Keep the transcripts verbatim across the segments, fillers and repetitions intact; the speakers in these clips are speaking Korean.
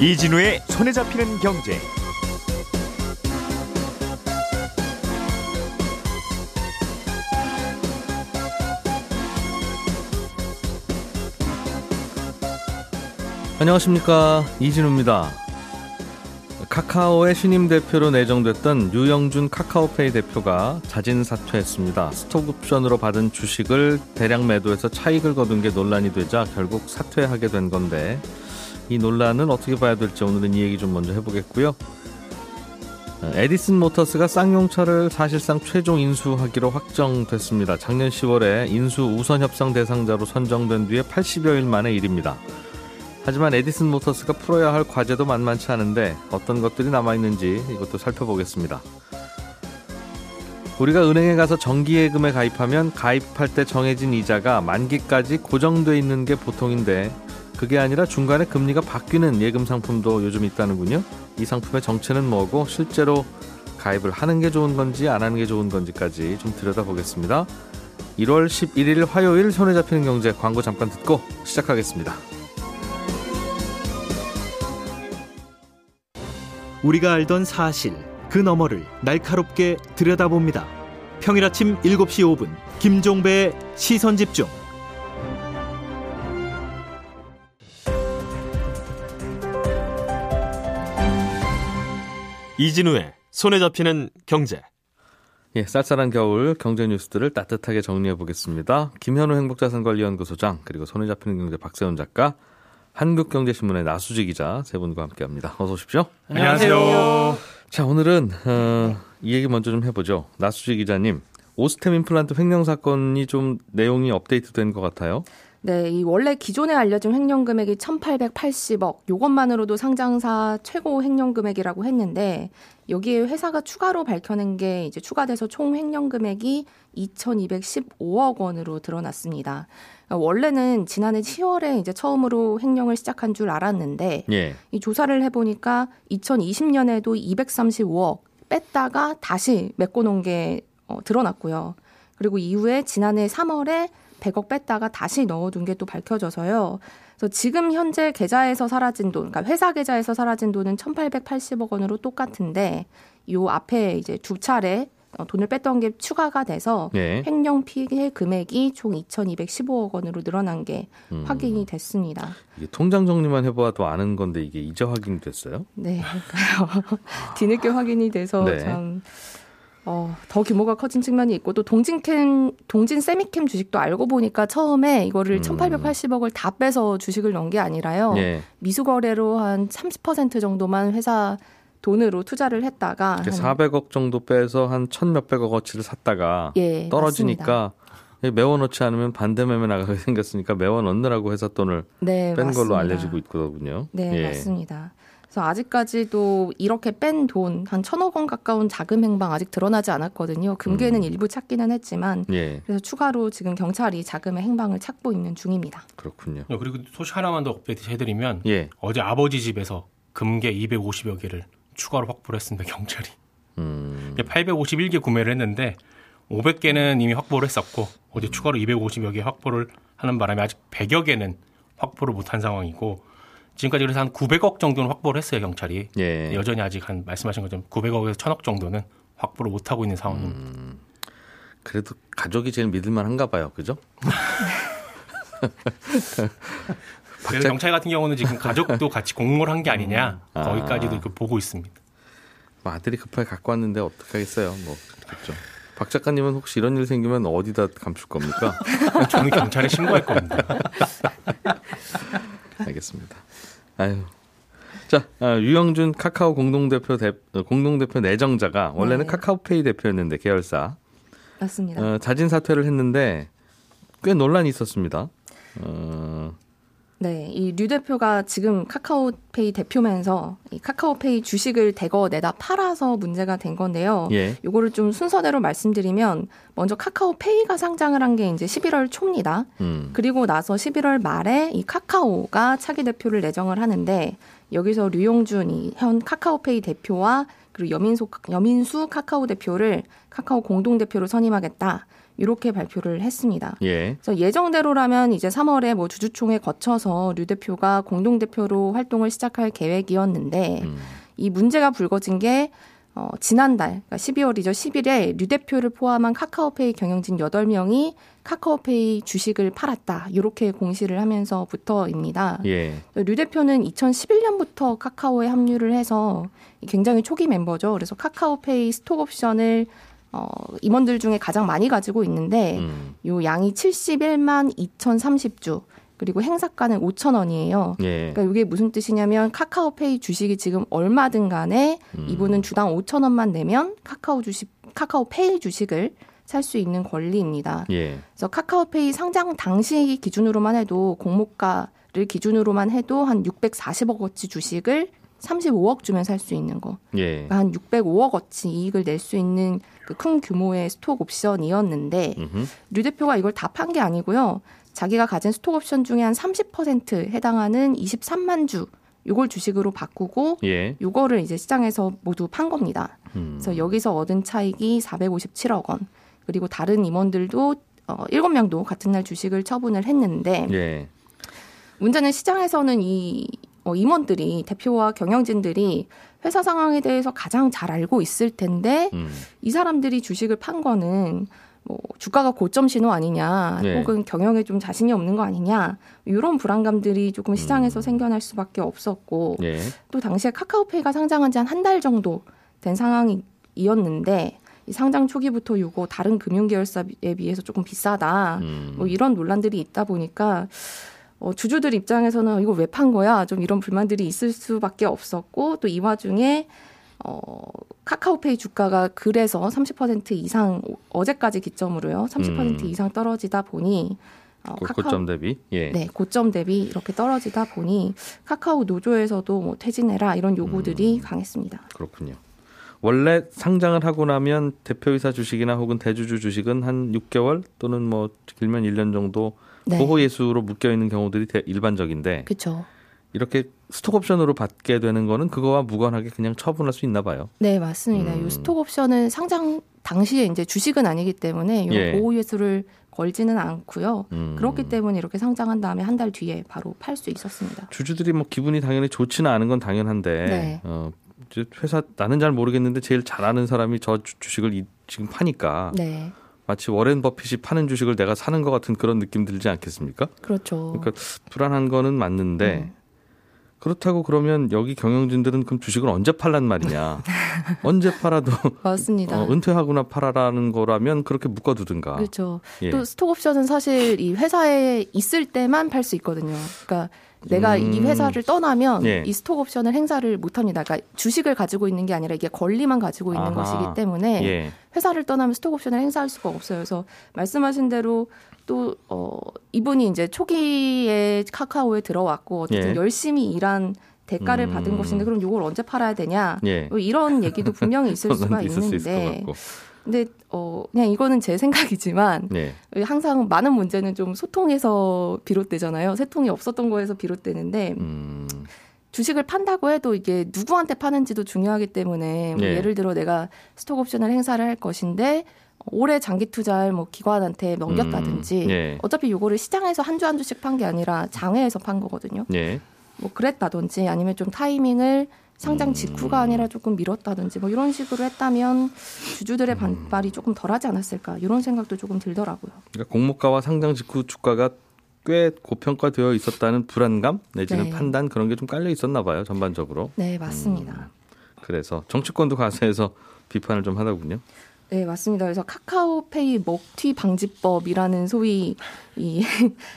이진우의 손에 잡히는 경제. 안녕하십니까, 이진우입니다. 카카오의 신임 대표로 내정됐던 유영준 카카오페이 대표가 자진 사퇴했습니다. 스톡옵션으로 받은 주식을 대량 매도해서 차익을 거둔 게 논란이 되자 결국 사퇴하게 된 건데, 이 논란은 어떻게 봐야 될지 오늘은 이 얘기 좀 먼저 해보겠고요. 에디슨 모터스가 쌍용차를 사실상 최종 인수하기로 확정됐습니다. 작년 시월에 인수 우선 협상 대상자로 선정된 뒤에 팔십여 일 만의 일입니다. 하지만 에디슨 모터스가 풀어야 할 과제도 만만치 않은데 어떤 것들이 남아있는지 이것도 살펴보겠습니다. 우리가 은행에 가서 정기예금에 가입하면 가입할 때 정해진 이자가 만기까지 고정돼 있는 게 보통인데, 그게 아니라 중간에 금리가 바뀌는 예금 상품도 요즘 있다는군요. 이 상품의 정체는 뭐고 실제로 가입을 하는 게 좋은 건지 안 하는 게 좋은 건지까지 좀 들여다보겠습니다. 일월 십일일 화요일 손에 잡히는 경제, 광고 잠깐 듣고 시작하겠습니다. 우리가 알던 사실, 그 너머를 날카롭게 들여다봅니다. 평일 아침 일곱 시 오 분 김종배의 시선집중. 이진우의 손에 잡히는 경제. 예, 쌀쌀한 겨울 경제 뉴스들을 따뜻하게 정리해보겠습니다. 김현우 행복자산관리연구소장, 그리고 손에 잡히는 경제 박세훈 작가, 한국경제신문의 나수지 기자 세 분과 함께합니다. 어서 오십시오. 안녕하세요. 자, 오늘은 어, 이 얘기 먼저 좀 해보죠. 나수지 기자님, 오스템 임플란트 횡령 사건이 좀 내용이 업데이트된 것 같아요. 네, 이 원래 기존에 알려진 횡령 금액이 천팔백팔십억, 이것만으로도 상장사 최고 횡령 금액이라고 했는데, 여기에 회사가 추가로 밝혀낸 게 이제 추가돼서 총 횡령 금액이 이천이백십오억 원으로 드러났습니다. 원래는 지난해 시월에 이제 처음으로 횡령을 시작한 줄 알았는데, 예. 이 조사를 해보니까 이천이십년에도 이백삼십오억 뺐다가 다시 메꿔놓은 게 어, 드러났고요. 그리고 이후에 지난해 삼월에 백억 뺐다가 다시 넣어둔 게 또 밝혀져서요. 그래서 지금 현재 계좌에서 사라진 돈, 그러니까 회사 계좌에서 사라진 돈은 천팔백팔십억 원으로 똑같은데, 요 앞에 이제 두 차례 돈을 뺐던 게 추가가 돼서 네. 횡령 피해 금액이 총 이천이백십오억 원으로 늘어난 게 음. 확인이 됐습니다. 이게 통장 정리만 해봐도 아는 건데 이게 이제 확인됐어요? 네, 그러니까요. 뒤늦게 확인이 돼서 네. 참... 어, 더 규모가 커진 측면이 있고, 또 동진 캠, 동진 세미켐 주식도 알고 보니까 처음에 이거를 음. 천팔백팔십억을 다 빼서 주식을 넣은 게 아니라요. 예. 미수거래로 한 삼십 퍼센트 정도만 회사 돈으로 투자를 했다가 한, 사백억 정도 빼서 한 천 몇백억 어치를 샀다가 예, 떨어지니까 맞습니다. 메워놓지 않으면 반대매매 나가게 생겼으니까 메워넣느라고 회사 돈을 네, 뺀 맞습니다. 걸로 알려지고 있거든요. 네, 예. 맞습니다. 그래서 아직까지도 이렇게 뺀 돈, 한 천억 원 가까운 자금 행방 아직 드러나지 않았거든요. 금괴는 음. 일부 찾기는 했지만 예. 그래서 추가로 지금 경찰이 자금의 행방을 찾고 있는 중입니다. 그렇군요. 그리고 소식 하나만 더 업데이트 해드리면 예. 어제 아버지 집에서 금괴 이백오십여 개를 추가로 확보를 했습니다. 경찰이. 음. 팔백오십일 개 구매를 했는데 오백 개는 이미 확보를 했었고, 어제 추가로 이백오십여 개 확보를 하는 바람에 아직 백여 개는 확보를 못한 상황이고, 지금까지 그래서 한 구백억 정도는 확보를 했어요, 경찰이. 예. 여전히 아직 한 말씀하신 것처럼 구백억에서 천억 정도는 확보를 못하고 있는 상황입니다. 음, 그래도 가족이 제일 믿을만 한가 봐요. 그죠? 박자... 경찰 같은 경우는 지금 가족도 같이 공모를 한 게 아니냐. 음, 아. 거기까지도 그 보고 있습니다. 뭐 아들이 급하게 갖고 왔는데 어떡하겠어요. 뭐 그렇겠죠. 박 작가님은 혹시 이런 일 생기면 어디다 감출 겁니까? 저는 경찰에 신고할 겁니다. 알겠습니다. 아유. 자, 유영준 카카오 공동대표 대, 공동대표 내정자가 원래는 네. 카카오페이 대표였는데, 계열사. 맞습니다. 어, 자진 사퇴를 했는데 꽤 논란이 있었습니다. 어... 네, 이 류 대표가 지금 카카오페이 대표면서 이 카카오페이 주식을 대거 내다 팔아서 문제가 된 건데요. 예. 요거를 좀 순서대로 말씀드리면, 먼저 카카오페이가 상장을 한 게 이제 십일월 초입니다. 음. 그리고 나서 십일월 말에 이 카카오가 차기 대표를 내정을 하는데, 여기서 류용준 현 카카오페이 대표와 그리고 여민수, 여민수 카카오 대표를 카카오 공동대표로 선임하겠다. 이렇게 발표를 했습니다. 예. 그래서 예정대로라면 이제 삼월에 뭐 주주총회 거쳐서 류 대표가 공동대표로 활동을 시작할 계획이었는데 음. 이 문제가 불거진 게 어, 지난달 그러니까 십이월이죠. 십일에 류 대표를 포함한 카카오페이 경영진 여덟 명이 카카오페이 주식을 팔았다. 이렇게 공시를 하면서부터입니다. 예. 류 대표는 이천십일 년부터 카카오에 합류를 해서 굉장히 초기 멤버죠. 그래서 카카오페이 스톡옵션을 어, 임원들 중에 가장 많이 가지고 있는데 음. 요 양이 칠십일만 이천삼십 주 그리고 행사가는 오천 원이에요. 예. 그러니까 이게 무슨 뜻이냐면 카카오페이 주식이 지금 얼마든 간에 음. 이분은 주당 오천 원만 내면 카카오 주식, 카카오페이 주식을 살 수 있는 권리입니다. 예. 그래서 카카오페이 상장 당시 기준으로만 해도 공모가를 기준으로만 해도 한 육백사십억 원어치 주식을 삼십오억 주면 살 수 있는 거. 예. 그러니까 한 육백오억 원어치 이익을 낼 수 있는 그 큰 규모의 스톡 옵션이었는데 음흠. 류 대표가 이걸 다 판 게 아니고요. 자기가 가진 스톡 옵션 중에 한 삼십 퍼센트 해당하는 이십삼만 주 이걸 주식으로 바꾸고 예. 이거를 이제 시장에서 모두 판 겁니다. 음. 그래서 여기서 얻은 차익이 사백오십칠억 원. 그리고 다른 임원들도 어, 일곱 명도 같은 날 주식을 처분을 했는데 예. 문제는 시장에서는 이 어, 임원들이 대표와 경영진들이 회사 상황에 대해서 가장 잘 알고 있을 텐데 음. 이 사람들이 주식을 판 거는 뭐 주가가 고점 신호 아니냐 네. 혹은 경영에 좀 자신이 없는 거 아니냐 이런 불안감들이 조금 시장에서 음. 생겨날 수밖에 없었고 네. 또 당시에 카카오페이가 상장한 지 한 한 달 정도 된 상황이었는데 이 상장 초기부터 이거 다른 금융계열사에 비해서 조금 비싸다 음. 뭐 이런 논란들이 있다 보니까 어, 주주들 입장에서는 이거 왜 판 거야 좀 이런 불만들이 있을 수밖에 없었고 또 이 와중에 어, 카카오페이 주가가 그래서 삼십 퍼센트 이상 어제까지 기점으로요. 삼십 퍼센트 음. 이상 떨어지다 보니 어, 고, 카카오, 고점 대비? 예. 네. 고점 대비 이렇게 떨어지다 보니 카카오 노조에서도 뭐 퇴진해라 이런 요구들이 음. 강했습니다. 그렇군요. 원래 상장을 하고 나면 대표이사 주식이나 혹은 대주주 주식은 한 육 개월 또는 뭐 길면 일 년 정도 네. 보호 예수로 묶여있는 경우들이 대, 일반적인데 그렇죠. 이렇게 스톡옵션으로 받게 되는 거는 그거와 무관하게 그냥 처분할 수 있나 봐요. 네, 맞습니다. 음. 이 스톡옵션은 상장 당시에 이제 주식은 아니기 때문에 이 예. 보호예수를 걸지는 않고요. 음. 그렇기 때문에 이렇게 상장한 다음에 한 달 뒤에 바로 팔 수 있었습니다. 주주들이 뭐 기분이 당연히 좋지는 않은 건 당연한데 네. 어, 회사 나는 잘 모르겠는데 제일 잘 아는 사람이 저 주식을 이, 지금 파니까 네. 마치 워렌 버핏이 파는 주식을 내가 사는 것 같은 그런 느낌 들지 않겠습니까? 그렇죠. 그러니까 불안한 거는 맞는데 음. 그렇다고 그러면 여기 경영진들은 그럼 주식을 언제 팔란 말이냐. 언제 팔아도 맞습니다. 어, 은퇴하고나 팔아라는 거라면 그렇게 묶어두든가. 그렇죠. 예. 또 스톡옵션은 사실 이 회사에 있을 때만 팔 수 있거든요. 그러니까 내가 음. 이 회사를 떠나면 예. 이 스톡옵션을 행사를 못합니다. 그러니까 주식을 가지고 있는 게 아니라 이게 권리만 가지고 있는 아하. 것이기 때문에 예. 회사를 떠나면 스톡옵션을 행사할 수가 없어요. 그래서 말씀하신 대로 또 어, 이분이 이제 초기에 카카오에 들어왔고 어쨌든 예. 열심히 일한 대가를 음. 받은 것인데 그럼 이걸 언제 팔아야 되냐 예. 이런 얘기도 분명히 있을 수가 있을 있는데 근데 어, 그냥 이거는 제 생각이지만 예. 항상 많은 문제는 좀 소통에서 비롯되잖아요. 소통이 없었던 거에서 비롯되는데 음. 주식을 판다고 해도 이게 누구한테 파는지도 중요하기 때문에 뭐 예. 예를 들어 내가 스톡옵션을 행사를 할 것인데 올해 장기 투자를 뭐 기관한테 넘겼다든지 음. 예. 어차피 이거를 시장에서 한 주 한 주씩 판 게 아니라 장외에서 판 거거든요. 예. 뭐 그랬다든지 아니면 좀 타이밍을 상장 직후가 아니라 조금 미뤘다든지 뭐 이런 식으로 했다면 주주들의 반발이 조금 덜하지 않았을까 이런 생각도 조금 들더라고요. 그러니까 공모가와 상장 직후 주가가 꽤 고평가되어 있었다는 불안감 내지는 네. 판단 그런 게 좀 깔려 있었나 봐요. 전반적으로. 네. 맞습니다. 음, 그래서 정치권도 가세해서 비판을 좀 하더군요. 네, 맞습니다. 그래서 카카오페이 먹튀 방지법이라는 소위 이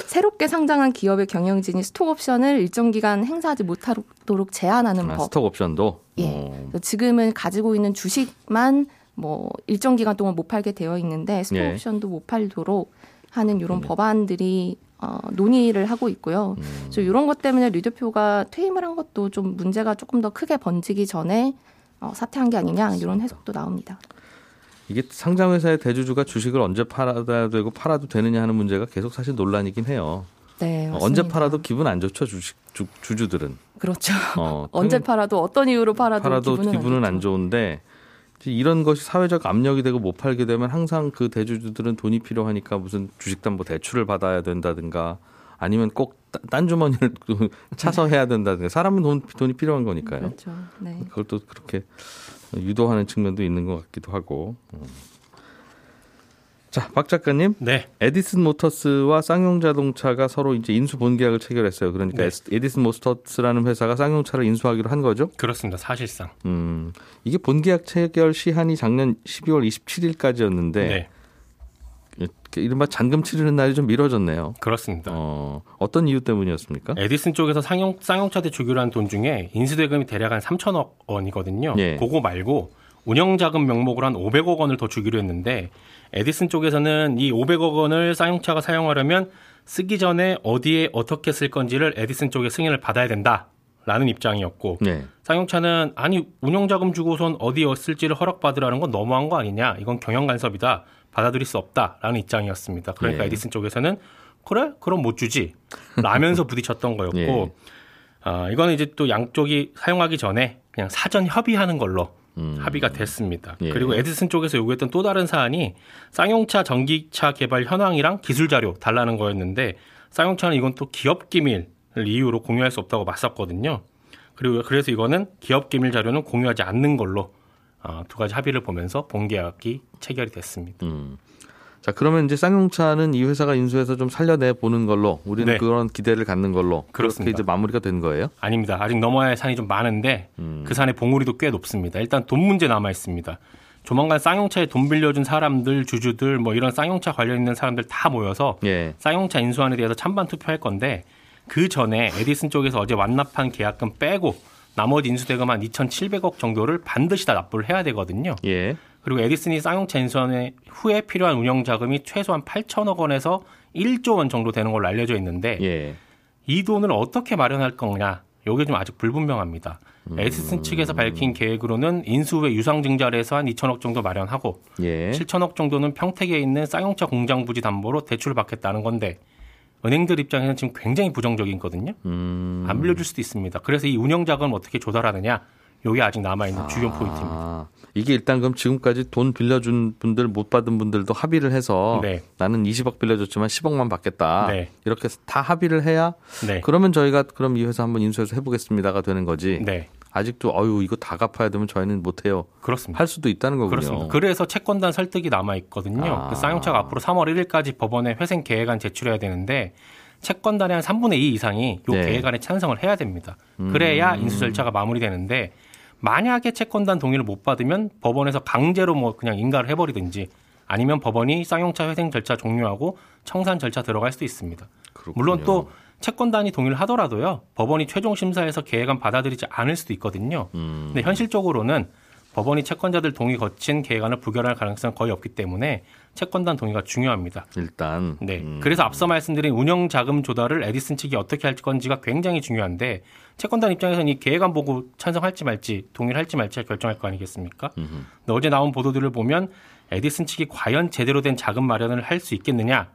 새롭게 상장한 기업의 경영진이 스톡옵션을 일정 기간 행사하지 못하도록 제한하는 아, 법. 스톡옵션도? 예. 지금은 가지고 있는 주식만 뭐 일정 기간 동안 못 팔게 되어 있는데 스톡옵션도 예. 못 팔도록 하는 이런 음. 법안들이 어, 논의를 하고 있고요. 음. 그래서 이런 것 때문에 류 대표가 퇴임을 한 것도 좀 문제가 조금 더 크게 번지기 전에 어, 사퇴한 게 아니냐 맞습니다. 이런 해석도 나옵니다. 이게 상장회사의 대주주가 주식을 언제 팔아야 되고 팔아도 되느냐 하는 문제가 계속 사실 논란이긴 해요. 네, 맞습니다. 언제 팔아도 기분 안 좋죠. 주식, 주, 주주들은. 그렇죠. 어, 언제 팔아도 어떤 이유로 팔아도, 팔아도 기분은, 기분은 안, 안 좋은데 이런 것이 사회적 압력이 되고 못 팔게 되면 항상 그 대주주들은 돈이 필요하니까 무슨 주식담보 대출을 받아야 된다든가 아니면 꼭 딴 주머니를 차서 해야 된다든가 사람은 돈, 돈이 필요한 거니까요. 그렇죠. 네. 그걸 또 그렇게 유도하는 측면도 있는 것 같기도 하고. 자, 박 작가님. 네. 에디슨 모터스와 쌍용자동차가 서로 이제 인수 본계약을 체결했어요. 그러니까 네. 에디슨 모터스라는 회사가 쌍용차를 인수하기로 한 거죠? 그렇습니다. 사실상. 음, 이게 본계약 체결 시한이 작년 십이월 이십칠일까지였는데 네. 이른바 잔금 치르는 날이 좀 미뤄졌네요. 그렇습니다. 어, 어떤 이유 때문이었습니까? 에디슨 쪽에서 쌍용, 쌍용차대 주기로 한 돈 중에 인수대금이 대략 한 삼천억 원이거든요. 예. 그거 말고 운영자금 명목으로 한 오백억 원을 더 주기로 했는데 에디슨 쪽에서는 이 오백억 원을 쌍용차가 사용하려면 쓰기 전에 어디에 어떻게 쓸 건지를 에디슨 쪽의 승인을 받아야 된다라는 입장이었고 예. 쌍용차는 아니 운영자금 주고선 어디에 쓸지를 허락받으라는 건 너무한 거 아니냐. 이건 경영간섭이다. 받아들일 수 없다라는 입장이었습니다. 그러니까 예. 에디슨 쪽에서는 그래? 그럼 못 주지. 라면서 부딪혔던 거였고 예. 어, 이거는 이제 또 양쪽이 사용하기 전에 그냥 사전 협의하는 걸로 음. 합의가 됐습니다. 예. 그리고 에디슨 쪽에서 요구했던 또 다른 사안이 쌍용차 전기차 개발 현황이랑 기술 자료 달라는 거였는데 쌍용차는 이건 또 기업 기밀을 이유로 공유할 수 없다고 맞섰거든요. 그리고 그래서 이거는 기업 기밀 자료는 공유하지 않는 걸로 어, 두 가지 합의를 보면서 본계약이 체결이 됐습니다. 음. 자, 그러면 이제 쌍용차는 이 회사가 인수해서 좀 살려내 보는 걸로 우리는 네. 그런 기대를 갖는 걸로 그렇습니다. 그렇게 이제 마무리가 된 거예요? 아닙니다. 아직 넘어야 할 산이 좀 많은데 음. 그 산의 봉우리도 꽤 높습니다. 일단 돈 문제 남아 있습니다. 조만간 쌍용차에 돈 빌려준 사람들, 주주들 뭐 이런 쌍용차 관련 있는 사람들 다 모여서 예. 쌍용차 인수안에 대해서 찬반 투표할 건데 그 전에 에디슨 쪽에서 어제 완납한 계약금 빼고 나머지 인수대금 한 이천칠백억 정도를 반드시 다 납부를 해야 되거든요. 예. 그리고 에디슨이 쌍용차 인수한 후에 필요한 운영자금이 최소한 팔천억 원에서 일조 원 정도 되는 걸로 알려져 있는데 예. 이 돈을 어떻게 마련할 거냐. 이게 좀 아직 불분명합니다. 음. 에디슨 측에서 밝힌 계획으로는 인수 후에 유상증자를 해서 한 이천억 정도 마련하고 예. 칠천억 정도는 평택에 있는 쌍용차 공장 부지 담보로 대출을 받겠다는 건데 은행들 입장에서는 지금 굉장히 부정적이거든요. 음. 안 빌려줄 수도 있습니다. 그래서 이 운영자금을 어떻게 조달하느냐. 이게 아직 남아있는 아. 주요 포인트입니다. 이게 일단 그럼 지금까지 돈 빌려준 분들 못 받은 분들도 합의를 해서 네. 나는 이십억 빌려줬지만 십억만 받겠다. 네. 이렇게 다 합의를 해야 네. 그러면 저희가 그럼 이 회사 한번 인수해서 해보겠습니다가 되는 거지. 네. 아직도 어유 이거 다 갚아야 되면 저희는 못해요. 그렇습니다. 할 수도 있다는 거군요. 그렇습니다. 그래서 채권단 설득이 남아있거든요. 아. 그 쌍용차가 앞으로 삼월 일일까지 법원에 회생 계획안 제출해야 되는데 채권단의 한 삼분의 이 이상이 이 네. 계획안에 찬성을 해야 됩니다. 그래야 음. 인수 절차가 마무리되는데 만약에 채권단 동의를 못 받으면 법원에서 강제로 뭐 그냥 인가를 해버리든지 아니면 법원이 쌍용차 회생 절차 종료하고 청산 절차 들어갈 수도 있습니다. 그렇군요. 물론 또 채권단이 동의를 하더라도요. 법원이 최종 심사에서 계획안 받아들이지 않을 수도 있거든요. 음. 근데 현실적으로는 법원이 채권자들 동의 거친 계획안을 부결할 가능성은 거의 없기 때문에 채권단 동의가 중요합니다. 일단. 네. 음. 그래서 앞서 말씀드린 운영자금 조달을 에디슨 측이 어떻게 할 건지가 굉장히 중요한데 채권단 입장에서는 이 계획안 보고 찬성할지 말지 동의를 할지 말지 결정할 거 아니겠습니까? 음흠. 근데 어제 나온 보도들을 보면 에디슨 측이 과연 제대로 된 자금 마련을 할 수 있겠느냐라는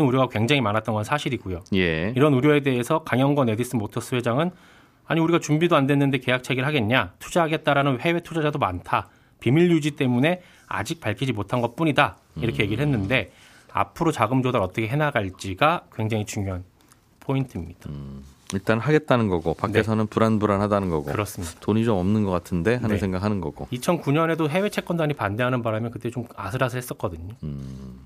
우려가 굉장히 많았던 건 사실이고요. 예. 이런 우려에 대해서 강영권 에디슨 모터스 회장은 아니 우리가 준비도 안 됐는데 계약 체결하겠냐. 투자하겠다라는 해외 투자자도 많다. 비밀 유지 때문에 아직 밝히지 못한 것뿐이다. 이렇게 얘기를 했는데 앞으로 자금 조달 어떻게 해나갈지가 굉장히 중요한 포인트입니다. 음, 일단 하겠다는 거고 밖에서는 네. 불안불안하다는 거고 그렇습니다. 돈이 좀 없는 것 같은데 하는 네. 생각하는 거고 이천구년에도 해외 채권단이 반대하는 바람에 그때 좀 아슬아슬했었거든요. 음.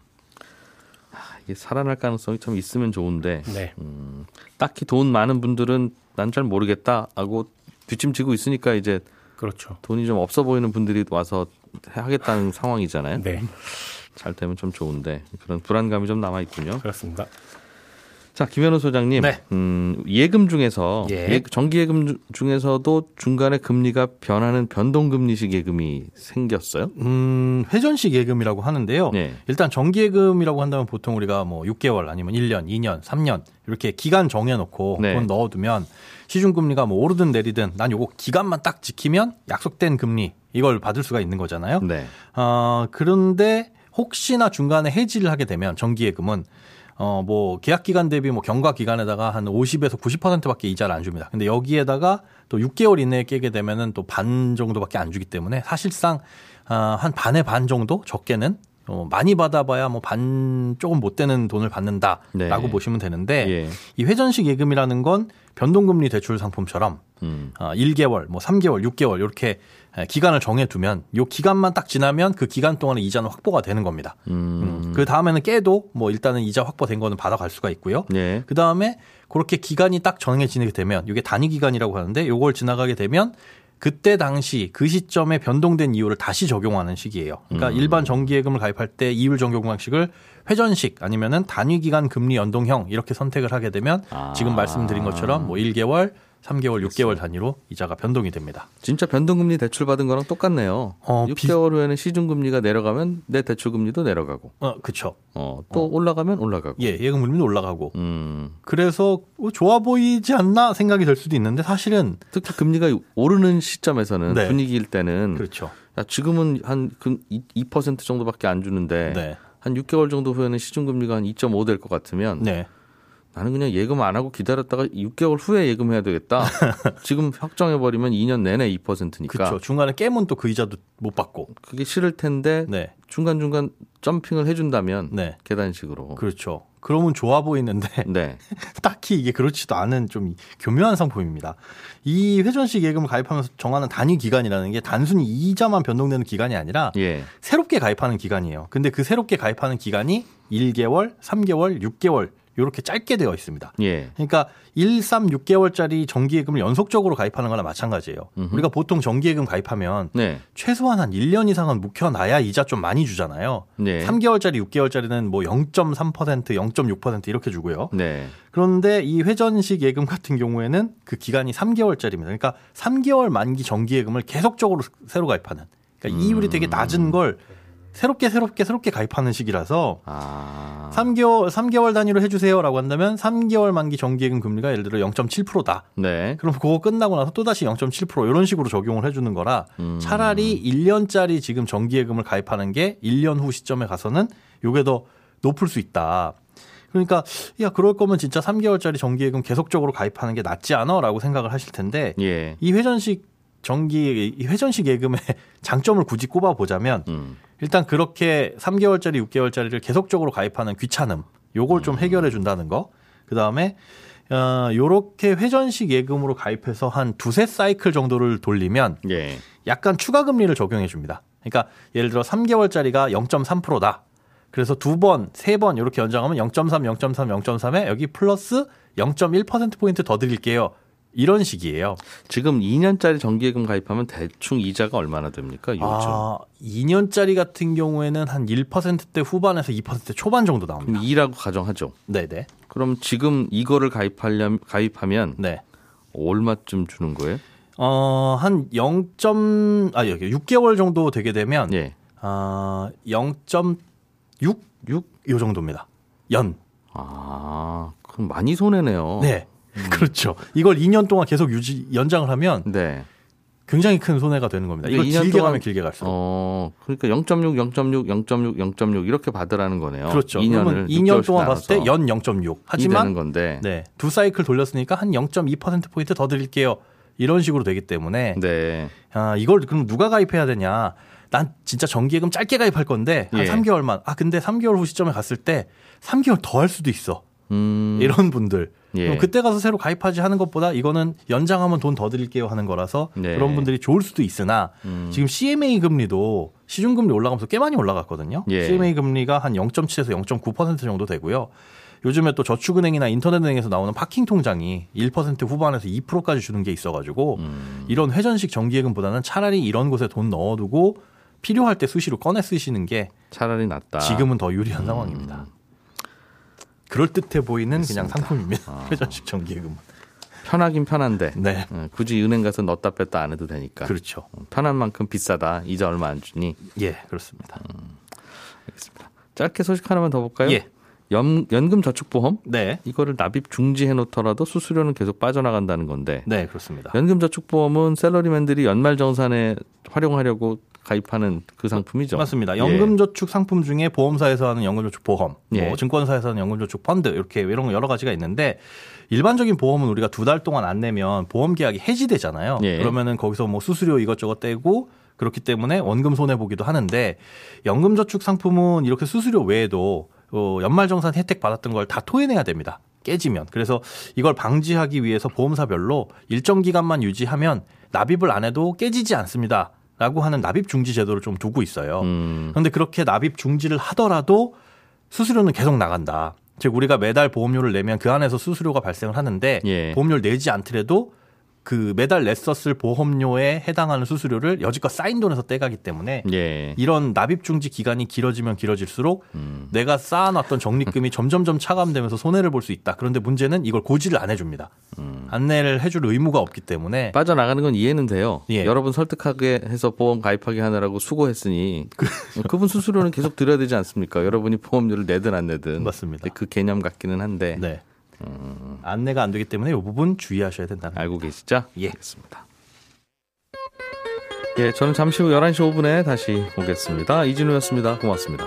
이게 살아날 가능성이 참 있으면 좋은데 네. 음, 딱히 돈 많은 분들은 난 잘 모르겠다 하고 뒷짐지고 있으니까 이제 그렇죠. 돈이 좀 없어 보이는 분들이 와서 하겠다는 상황이잖아요. 네. 잘 되면 좀 좋은데 그런 불안감이 좀 남아 있군요. 그렇습니다. 자, 김현우 소장님, 네. 음, 예금 중에서 예. 정기예금 중에서도 중간에 금리가 변하는 변동금리식 예금이 생겼어요? 음, 회전식 예금이라고 하는데요. 네. 일단 정기예금이라고 한다면 보통 우리가 뭐 육 개월 아니면 일 년, 이 년, 삼 년 이렇게 기간 정해놓고 네. 돈 넣어두면 시중금리가 뭐 오르든 내리든 난 요거 기간만 딱 지키면 약속된 금리 이걸 받을 수가 있는 거잖아요. 네. 어, 그런데 혹시나 중간에 해지를 하게 되면 정기예금은 어, 뭐, 계약 기간 대비 뭐 경과 기간에다가 한 오십에서 구십 퍼센트 밖에 이자를 안 줍니다. 근데 여기에다가 또 육 개월 이내에 깨게 되면은 또 반 정도밖에 안 주기 때문에 사실상 한 반의 반 정도 적게는 어, 많이 받아봐야 뭐 반 조금 못 되는 돈을 받는다라고 네. 보시면 되는데 예. 이 회전식 예금이라는 건 변동금리 대출 상품처럼 음. 어, 일 개월, 뭐 삼 개월, 육 개월 이렇게 기간을 정해두면 이 기간만 딱 지나면 그 기간 동안에 이자는 확보가 되는 겁니다. 음. 음. 그 다음에는 깨도 뭐 일단은 이자 확보된 거는 받아갈 수가 있고요. 예. 그 다음에 그렇게 기간이 딱 정해지게 되면 이게 단위 기간이라고 하는데 이걸 지나가게 되면 그때 당시 그 시점에 변동된 이율을 다시 적용하는 식이에요. 그러니까 음. 일반 정기예금을 가입할 때 이율 적용 방식을 회전식 아니면은 단위 기간 금리 연동형 이렇게 선택을 하게 되면 아. 지금 말씀드린 것처럼 뭐 일 개월, 삼 개월, 그치. 육 개월 단위로 이자가 변동이 됩니다. 진짜 변동금리 대출 받은 거랑 똑같네요. 어, 육 개월 비... 후에는 시중금리가 내려가면 내 대출금리도 내려가고. 어, 그렇죠. 어, 또 어. 올라가면 올라가고. 예, 예금금리도 올라가고. 음. 그래서 좋아 보이지 않나 생각이 들 수도 있는데 사실은. 특히 금리가 오르는 시점에서는 네. 분위기일 때는. 그렇죠. 야, 지금은 한 이 퍼센트 정도밖에 안 주는데 네. 한 육 개월 정도 후에는 시중금리가 한 이 점 오 될 것 같으면. 네. 나는 그냥 예금 안 하고 기다렸다가 육 개월 후에 예금해야 되겠다. 지금 확정해버리면 이 년 내내 이 퍼센트니까. 그렇죠. 중간에 깨면 또 그 이자도 못 받고. 그게 싫을 텐데 네. 중간중간 점핑을 해준다면 네. 계단식으로. 그렇죠. 그러면 좋아 보이는데 네. 딱히 이게 그렇지도 않은 좀 교묘한 상품입니다. 이 회전식 예금을 가입하면서 정하는 단위 기간이라는 게 단순히 이자만 변동되는 기간이 아니라 예. 새롭게 가입하는 기간이에요. 근데 그 새롭게 가입하는 기간이 일 개월, 삼 개월, 육 개월. 이렇게 짧게 되어 있습니다. 예. 그러니까 일, 삼, 육 개월짜리 정기예금을 연속적으로 가입하는 거나 마찬가지예요. 음흠. 우리가 보통 정기예금 가입하면 네. 최소한 한 일 년 이상은 묵혀놔야 이자 좀 많이 주잖아요. 네. 삼 개월짜리, 육 개월짜리는 뭐 영 점 삼 퍼센트, 영 점 육 퍼센트 이렇게 주고요. 네. 그런데 이 회전식 예금 같은 경우에는 그 기간이 삼 개월짜리입니다. 그러니까 삼 개월 만기 정기예금을 계속적으로 새로 가입하는. 그러니까 음. 이율이 되게 낮은 걸 새롭게 새롭게 새롭게 가입하는 식이라서 아... 삼 개월 삼 개월 단위로 해주세요라고 한다면 삼 개월 만기 정기예금 금리가 예를 들어 영 점 칠 퍼센트다. 네. 그럼 그거 끝나고 나서 또다시 영 점 칠 퍼센트 이런 식으로 적용을 해주는 거라 음... 차라리 일 년짜리 지금 정기예금을 가입하는 게 일 년 후 시점에 가서는 이게 더 높을 수 있다. 그러니까 야 그럴 거면 진짜 삼 개월짜리 정기예금 계속적으로 가입하는 게 낫지 않아? 라고 생각을 하실 텐데 예. 이 회전식 정기 회전식 예금의 장점을 굳이 꼽아보자면 음. 일단 그렇게 삼 개월짜리, 육 개월짜리를 계속적으로 가입하는 귀찮음, 요걸 좀 해결해 준다는 거. 그다음에 어, 요렇게 회전식 예금으로 가입해서 한 두세 사이클 정도를 돌리면 예. 약간 추가 금리를 적용해 줍니다. 그러니까 예를 들어 삼 개월짜리가 영 점 삼 퍼센트다. 그래서 두 번, 세 번 이렇게 연장하면 영 점 삼, 영 점 삼, 영 점 삼에 여기 플러스 영 점 일 퍼센트 포인트 더 드릴게요. 이런 식이에요. 지금 이 년짜리 정기예금 가입하면 대충 이자가 얼마나 됩니까? 요즘. 아, 이 년짜리 같은 경우에는 한 일 퍼센트대 후반에서 이 퍼센트대 초반 정도 나옵니다. 그럼 이라고 가정하죠. 네네. 그럼 지금 이거를 가입하려면, 가입하면 네. 얼마쯤 주는 거예요? 어, 한 영. 아, 여기 육 개월 정도 되게 되면 예. 어, 영 점 육육 요 정도입니다. 연. 아, 그럼 많이 손해네요. 네. 음. 그렇죠. 이걸 이 년 동안 계속 유지 연장을 하면 네. 굉장히 큰 손해가 되는 겁니다. 이걸 이 년 길게 동안, 가면 길게 갈수록. 어, 그러니까 영 점 육, 영 점 육, 영 점 육, 영 점 육 이렇게 받으라는 거네요. 그렇죠. 이 년을 이 년 동안 봤을 때 연 영 점 육. 하지만 되는 건데. 네, 두 사이클 돌렸으니까 한 영 점 이 퍼센트 포인트 더 드릴게요. 이런 식으로 되기 때문에 네. 아, 이걸 그럼 누가 가입해야 되냐. 난 진짜 정기예금 짧게 가입할 건데 한 예. 삼 개월만. 아 근데 삼 개월 후 시점에 갔을 때 삼 개월 더 할 수도 있어. 음. 이런 분들. 예. 그때 가서 새로 가입하지 하는 것보다 이거는 연장하면 돈 더 드릴게요 하는 거라서 네. 그런 분들이 좋을 수도 있으나 음. 지금 씨엠에이 금리도 시중금리 올라가면서 꽤 많이 올라갔거든요. 예. 씨엠에이 금리가 한 영 점 칠에서 영 점 구 퍼센트 정도 되고요. 요즘에 또 저축은행이나 인터넷은행에서 나오는 파킹 통장이 일 퍼센트 후반에서 이 퍼센트까지 주는 게 있어가지고 음. 이런 회전식 정기예금보다는 차라리 이런 곳에 돈 넣어두고 필요할 때 수시로 꺼내 쓰시는 게 차라리 낫다. 지금은 더 유리한 음. 상황입니다. 그럴듯해 보이는 그렇습니다. 그냥 상품입니다. 아. 회전식 정기예금은. 편하긴 편한데 네. 굳이 은행 가서 넣었다 뺐다 안 해도 되니까. 그렇죠. 편한 만큼 비싸다. 이자 얼마 안 주니. 예, 그렇습니다. 음. 알겠습니다. 짧게 소식 하나만 더 볼까요? 예. 연, 연금저축보험? 네. 이거를 납입 중지해놓더라도 수수료는 계속 빠져나간다는 건데. 네, 그렇습니다. 연금저축보험은 셀러리맨들이 연말정산에 활용하려고 가입하는 그 상품이죠. 맞습니다. 연금저축 상품 중에 보험사에서 하는 연금저축 보험, 예. 뭐 증권사에서 하는 연금저축 펀드 이렇게 이런 여러 가지가 있는데 일반적인 보험은 우리가 두 달 동안 안 내면 보험 계약이 해지되잖아요. 예. 그러면은 거기서 뭐 수수료 이것저것 떼고 그렇기 때문에 원금 손해보기도 하는데 연금저축상품은 이렇게 수수료 외에도 어, 연말정산 혜택 받았던 걸 다 토해내야 됩니다. 깨지면. 그래서 이걸 방지하기 위해서 보험사별로 일정 기간만 유지하면 납입을 안 해도 깨지지 않습니다. 라고 하는 납입 중지 제도를 좀 두고 있어요. 음. 그런데 그렇게 납입 중지를 하더라도 수수료는 계속 나간다. 즉 우리가 매달 보험료를 내면 그 안에서 수수료가 발생을 하는데 예. 보험료를 내지 않더라도 그 매달 냈었을 보험료에 해당하는 수수료를 여지껏 쌓인 돈에서 떼가기 때문에 예. 이런 납입 중지 기간이 길어지면 길어질수록 음. 내가 쌓아놨던 적립금이 점점점 차감되면서 손해를 볼 수 있다. 그런데 문제는 이걸 고지를 안 해줍니다. 음. 안내를 해줄 의무가 없기 때문에 빠져나가는 건 이해는 돼요. 예. 여러분 설득하게 해서 보험 가입하게 하느라고 수고했으니 그분 수수료는 계속 드려야 되지 않습니까? 여러분이 보험료를 내든 안 내든. 맞습니다. 그 개념 같기는 한데. 네. 음. 안내가 안 되기 때문에 이 부분 주의하셔야 된다는 알고 겁니다. 계시죠? 예. 알겠습니다. 예, 저는 잠시 후 열한 시 오 분에 다시 오겠습니다. 이진우였습니다. 고맙습니다.